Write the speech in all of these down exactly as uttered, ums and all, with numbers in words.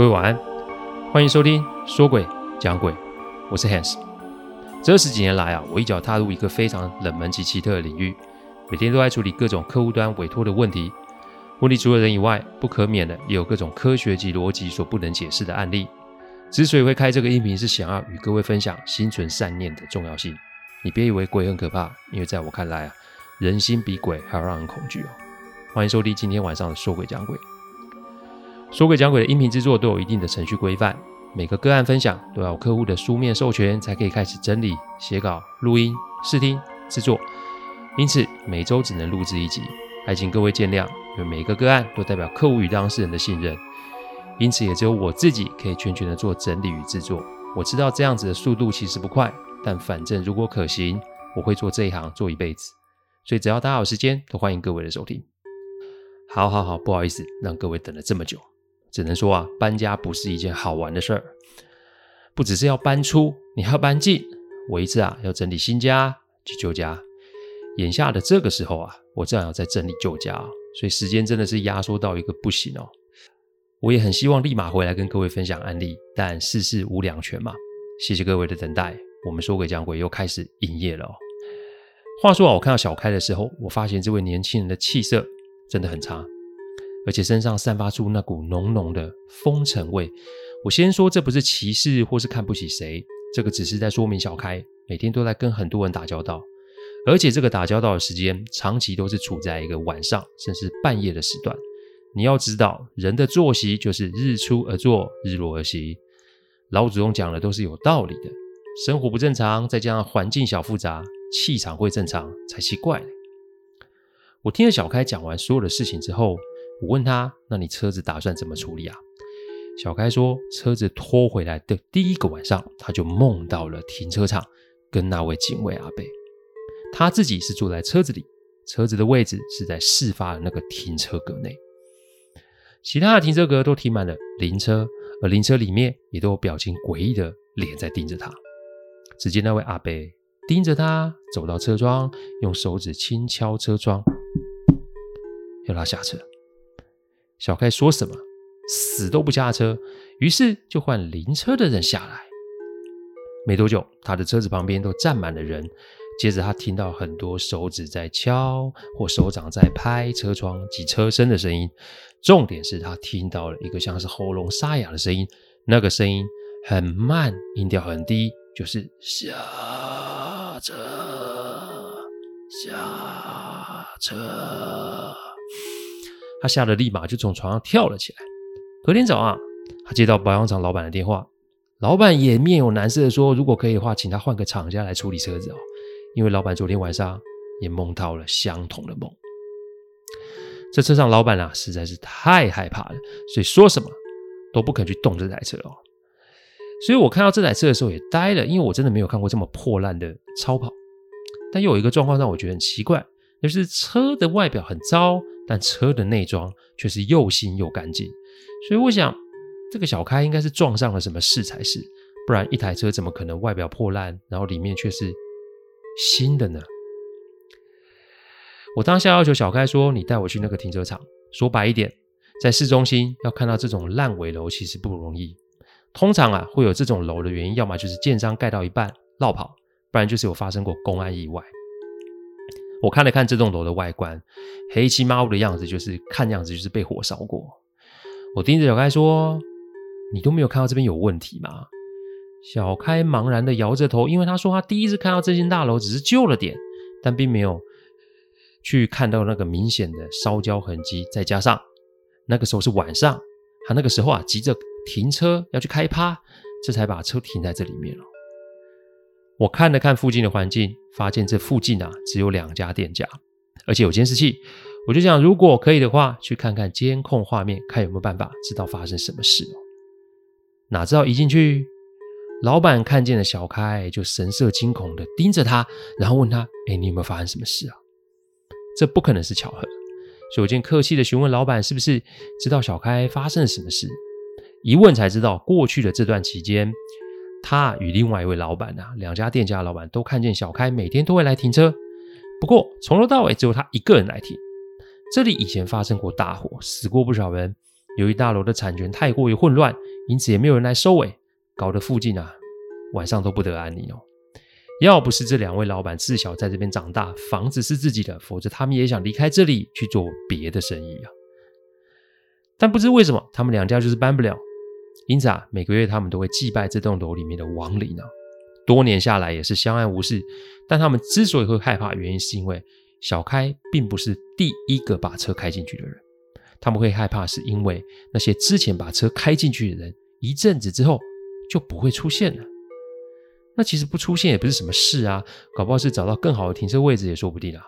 各位晚安，欢迎收听说鬼讲鬼，我是 Hans。 这二十几年来啊，我一脚踏入一个非常冷门及奇特的领域，每天都在处理各种客户端委托的问题。问题除了人以外，不可免的也有各种科学及逻辑所不能解释的案例。之所以会开这个音频，是想要与各位分享心存善念的重要性。你别以为鬼很可怕，因为在我看来啊，人心比鬼还要让人恐惧哦。欢迎收听今天晚上的说鬼讲鬼。说鬼讲鬼的音频制作都有一定的程序规范，每个个案分享都要有客户的书面授权才可以开始整理、写稿、录音、试听、制作，因此每周只能录制一集，还请各位见谅，因为每个个案都代表客户与当事人的信任，因此也只有我自己可以全权的做整理与制作。我知道这样子的速度其实不快，但反正如果可行，我会做这一行做一辈子，所以只要大家有时间，都欢迎各位的收听。好好好，不好意思让各位等了这么久，只能说啊，搬家不是一件好玩的事儿，不只是要搬出，你还要搬进。我一次啊要整理新家及旧家，眼下的这个时候啊，我正好在整理旧家、哦、所以时间真的是压缩到一个不行哦。我也很希望立马回来跟各位分享案例，但世事无两全嘛。谢谢各位的等待，我们说鬼讲鬼又开始营业了哦。话说啊，我看到小开的时候，我发现这位年轻人的气色真的很差，而且身上散发出那股浓浓的风尘味。我先说这不是歧视或是看不起谁，这个只是在说明小开每天都在跟很多人打交道，而且这个打交道的时间长期都是处在一个晚上甚至半夜的时段。你要知道，人的作息就是日出而作，日落而息，老祖宗讲的都是有道理的。生活不正常，再加上环境小复杂，气场会正常才奇怪。我听了小开讲完所有的事情之后，我问他，那你车子打算怎么处理啊？小开说，车子拖回来的第一个晚上，他就梦到了停车场跟那位警卫阿伯，他自己是坐在车子里，车子的位置是在事发的那个停车格内，其他的停车格都停满了灵车，而灵车里面也都有表情诡异的脸在盯着他。只见那位阿伯盯着他走到车窗，用手指轻敲车窗，要他下车。小开说什么死都不下车，于是就换临车的人下来。没多久，他的车子旁边都站满了人，接着他听到很多手指在敲或手掌在拍车窗及车身的声音，重点是他听到了一个像是喉咙沙哑的声音，那个声音很慢，音调很低，就是下车下车。他吓得立马就从床上跳了起来。隔天早上，他接到保养厂老板的电话，老板也面有难色的说，如果可以的话，请他换个厂家来处理车子哦，因为老板昨天晚上也梦到了相同的梦。这车上老板啊实在是太害怕了，所以说什么都不肯去动这台车哦。所以我看到这台车的时候也呆了，因为我真的没有看过这么破烂的超跑。但又有一个状况让我觉得很奇怪，就是车的外表很糟，但车的内装却是又新又干净，所以我想这个小开应该是撞上了什么事才是，不然一台车怎么可能外表破烂，然后里面却是新的呢？我当下要求小开说，你带我去那个停车场，说白一点，在市中心要看到这种烂尾楼其实不容易，通常啊会有这种楼的原因，要么就是建商盖到一半落跑，不然就是有发生过公安意外。我看了看这栋楼的外观，黑漆麻乌的样子，就是看样子就是被火烧过。我盯着小开说，你都没有看到这边有问题吗？小开茫然的摇着头，因为他说他第一次看到这间大楼只是旧了点，但并没有去看到那个明显的烧焦痕迹，再加上那个时候是晚上，他那个时候啊急着停车要去开趴，这才把车停在这里面了。我看了看附近的环境，发现这附近啊只有两家店家，而且有监视器。我就想，如果可以的话，去看看监控画面，看有没有办法知道发生什么事哦。哪知道一进去，老板看见了小开，就神色惊恐的盯着他，然后问他：“哎，你有没有发生什么事啊？”这不可能是巧合，所以我就客气的询问老板，是不是知道小开发生了什么事？一问才知道，过去的这段期间，他与另外一位老板啊，两家店家的老板都看见小开每天都会来停车，不过从头到尾只有他一个人来停。这里以前发生过大火，死过不少人，由于大楼的产权太过于混乱，因此也没有人来收尾，搞得附近啊晚上都不得安宁哦。要不是这两位老板自小在这边长大，房子是自己的，否则他们也想离开这里去做别的生意啊。但不知为什么，他们两家就是搬不了。因此啊，每个月他们都会祭拜这栋楼里面的亡灵呢。多年下来也是相安无事。但他们之所以会害怕，原因是因为小开并不是第一个把车开进去的人。他们会害怕是因为那些之前把车开进去的人，一阵子之后就不会出现了。那其实不出现也不是什么事啊，搞不好是找到更好的停车位置也说不定啊。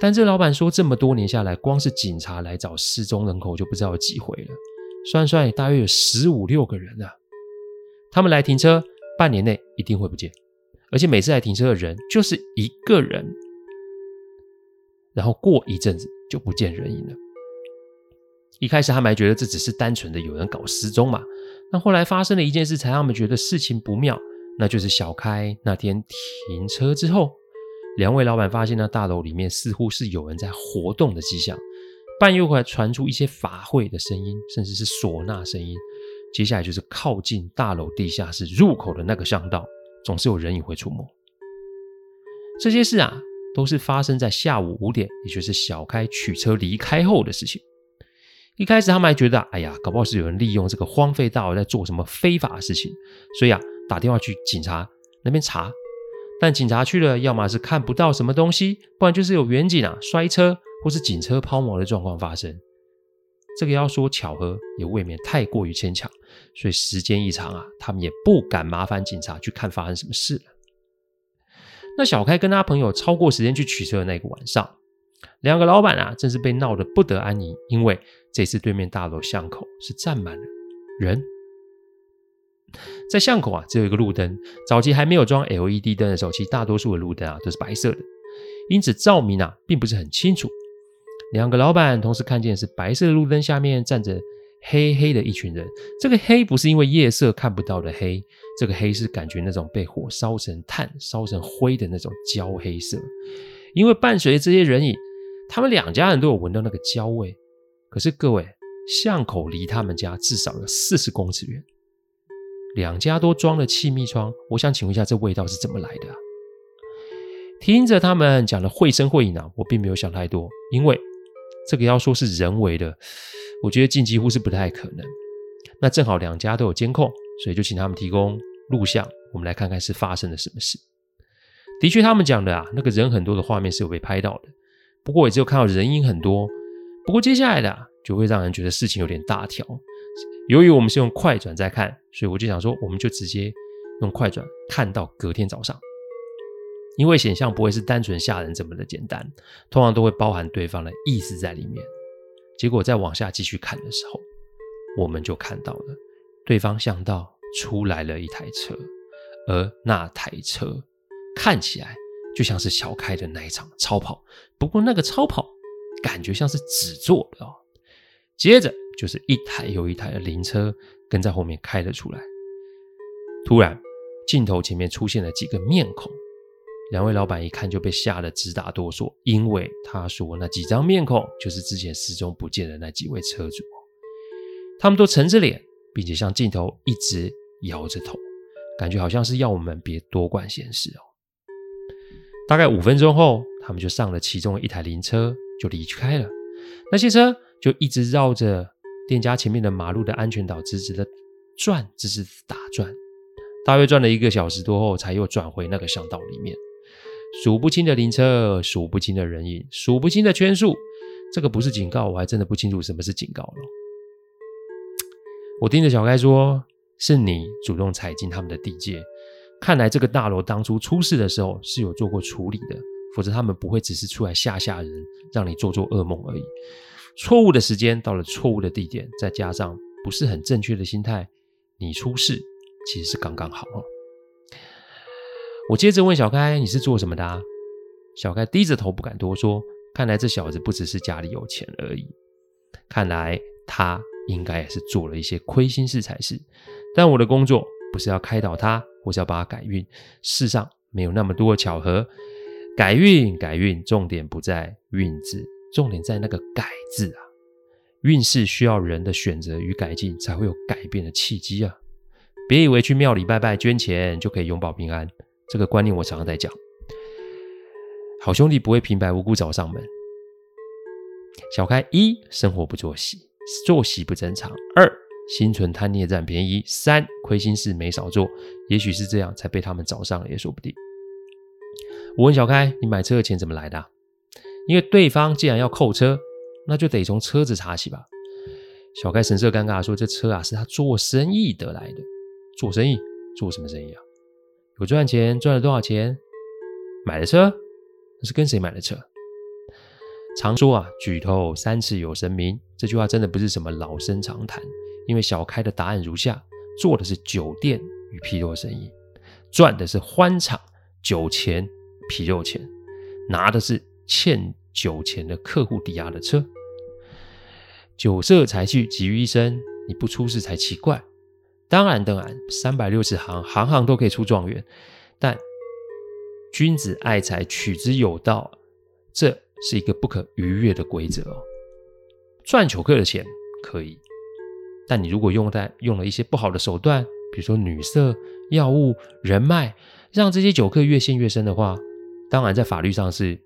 但这老板说，这么多年下来，光是警察来找失踪人口就不知道有几回了，算算也大约有十五六个人啊。他们来停车，半年内一定会不见，而且每次来停车的人就是一个人，然后过一阵子就不见人影了。一开始他们还觉得这只是单纯的有人搞失踪嘛，那后来发生了一件事，才让他们觉得事情不妙，那就是小开那天停车之后。两位老板发现呢，大楼里面似乎是有人在活动的迹象，半夜会传出一些法会的声音，甚至是唢呐声音。接下来就是靠近大楼地下室入口的那个巷道，总是有人影会出没。这些事啊，都是发生在下午五点，也就是小开取车离开后的事情。一开始他们还觉得，哎呀，搞不好是有人利用这个荒废大楼在做什么非法的事情，所以啊，打电话去警察那边查。但警察去了，要么是看不到什么东西，不然就是有远警啊摔车或是警车抛锚的状况发生。这个要说巧合也未免太过于牵强，所以时间一长啊，他们也不敢麻烦警察去看发生什么事了。那小开跟他朋友超过时间去取车的那个晚上，两个老板啊真是被闹得不得安宁，因为这次对面大楼巷口是站满了人。在巷口啊，只有一个路灯。早期还没有装 L E D 灯的时候，其实大多数的路灯啊都是白色的，因此照明啊并不是很清楚。两个老板同时看见是白色的路灯下面站着黑黑的一群人。这个黑不是因为夜色看不到的黑，这个黑是感觉那种被火烧成炭、烧成灰的那种焦黑色。因为伴随着这些人影，他们两家人都有闻到那个焦味。可是各位，巷口离他们家至少有四十公尺远。两家都装了气密窗，我想请问一下，这味道是怎么来的啊？听着他们讲的绘声绘影啊，我并没有想太多，因为这个要说是人为的，我觉得近几乎是不太可能。那正好两家都有监控，所以就请他们提供录像，我们来看看是发生了什么事。的确他们讲的啊，那个人很多的画面是有被拍到的，不过也只有看到人影很多。不过接下来的啊，就会让人觉得事情有点大条。由于我们是用快转在看，所以我就想说我们就直接用快转看到隔天早上，因为显象不会是单纯吓人这么的简单，通常都会包含对方的意思在里面。结果在往下继续看的时候，我们就看到了对方巷道出来了一台车，而那台车看起来就像是小开的那一场超跑，不过那个超跑感觉像是纸做的哦。接着就是一台又一台的灵车跟在后面开了出来。突然镜头前面出现了几个面孔，两位老板一看就被吓得直打哆嗦，因为他说那几张面孔就是之前失踪不见的那几位车主。他们都沉着脸，并且向镜头一直摇着头，感觉好像是要我们别多管闲事哦。大概五分钟后，他们就上了其中一台灵车就离开了。那些车就一直绕着店家前面的马路的安全岛直直的转，直直的打转，大约转了一个小时多后，才又转回那个巷道里面。数不清的灵车，数不清的人影，数不清的圈数。这个不是警告，我还真的不清楚什么是警告了。我盯着小开说，是你主动踩进他们的地界，看来这个大楼当初出事的时候是有做过处理的，否则他们不会只是出来吓吓人，让你做做噩梦而已。错误的时间到了错误的地点，再加上不是很正确的心态，你出事其实是刚刚好哦。我接着问小开，你是做什么的啊？小开低着头不敢多说，看来这小子不只是家里有钱而已，看来他应该也是做了一些亏心事才是。但我的工作不是要开导他，或是要把他改运，世上没有那么多的巧合。改运改运，重点不在运字，重点在那个改字啊。运势需要人的选择与改进，才会有改变的契机啊！别以为去庙里拜拜捐钱就可以永保平安，这个观念我常常在讲。好兄弟不会平白无故找上门。小开一，生活不作息，作息不正常；二，心存贪念占便宜；三，亏心事没少做，也许是这样才被他们找上了也说不定。我问小开，你买车的钱怎么来的啊？因为对方既然要扣车，那就得从车子查起吧。小开神色尴尬地说，这车啊是他做生意得来的。做生意？做什么生意啊？有赚钱，赚了多少钱？买了车？那是跟谁买的车？常说啊，举头三尺有神明，这句话真的不是什么老生常谈，因为小开的答案如下：做的是酒店与皮肉生意，赚的是欢场酒钱皮肉钱，拿的是欠酒钱的客户抵押的车。酒色财气集于一身，你不出事才奇怪。当然当然三百六十行，行行都可以出状元，但君子爱财，取之有道，这是一个不可逾越的规则哦。赚酒客的钱可以，但你如果用在用了一些不好的手段，比如说女色、药物、人脉，让这些酒客越陷越深的话，当然在法律上是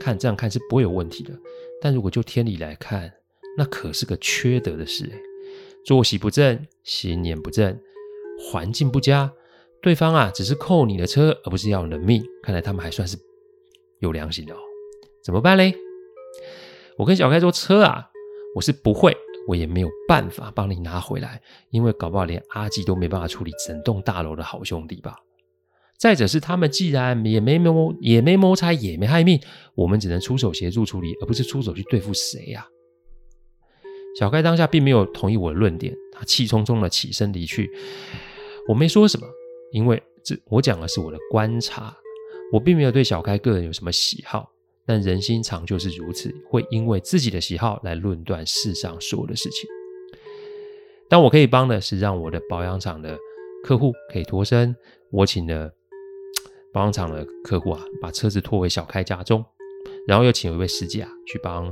看这样看是不会有问题的，但如果就天理来看，那可是个缺德的事。作息不正，心念不正，环境不佳，对方啊只是扣你的车，而不是要人命，看来他们还算是有良心的哦。怎么办嘞？我跟小开说，车啊我是不会，我也没有办法帮你拿回来，因为搞不好连阿纪都没办法处理整栋大楼的好兄弟吧。再者是他们既然也没谋也没谋财也没害命，我们只能出手协助处理，而不是出手去对付谁啊。小开当下并没有同意我的论点，他气冲冲的起身离去。我没说什么，因为这我讲的是我的观察，我并没有对小开个人有什么喜好，但人心常就是如此，会因为自己的喜好来论断世上所有的事情。但我可以帮的是让我的保养厂的客户可以脱身，我请了保养厂的客户啊，把车子拖回小开家中，然后又请一位师姐啊，去帮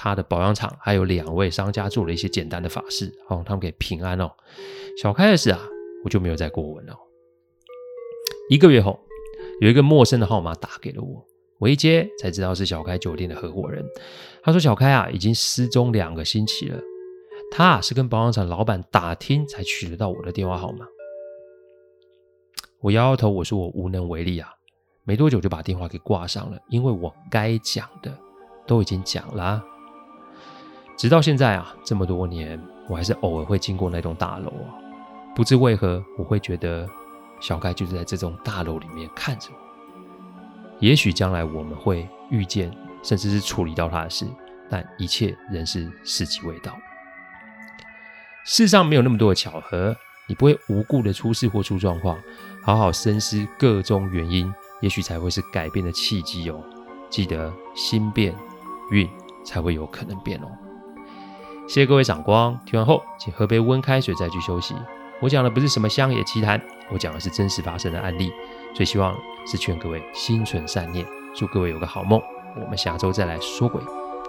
他的保养厂还有两位商家做了一些简单的法事，让、哦、他们可以平安哦。小开的事啊，我就没有再过问了、哦。一个月后，有一个陌生的号码打给了我，我一接才知道是小开酒店的合伙人。他说小开啊已经失踪两个星期了，他、啊、是跟保养厂老板打听才取得到我的电话号码。我摇摇头，我说我无能为力啊，没多久就把电话给挂上了，因为我该讲的都已经讲了、啊。直到现在啊，这么多年，我还是偶尔会经过那栋大楼啊，不知为何我会觉得小开就是在这栋大楼里面看着我。也许将来我们会遇见，甚至是处理到他的事，但一切仍是时机未到。世上没有那么多的巧合，你不会无故的出事或出状况，好好深思各种原因，也许才会是改变的契机哦。记得心变，运才会有可能变哦。谢谢各位赏光，听完后请喝杯温开水再去休息。我讲的不是什么乡野奇谈，我讲的是真实发生的案例，所以希望是劝各位心存善念，祝各位有个好梦。我们下周再来说鬼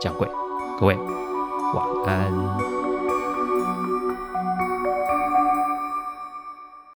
讲鬼，各位晚安。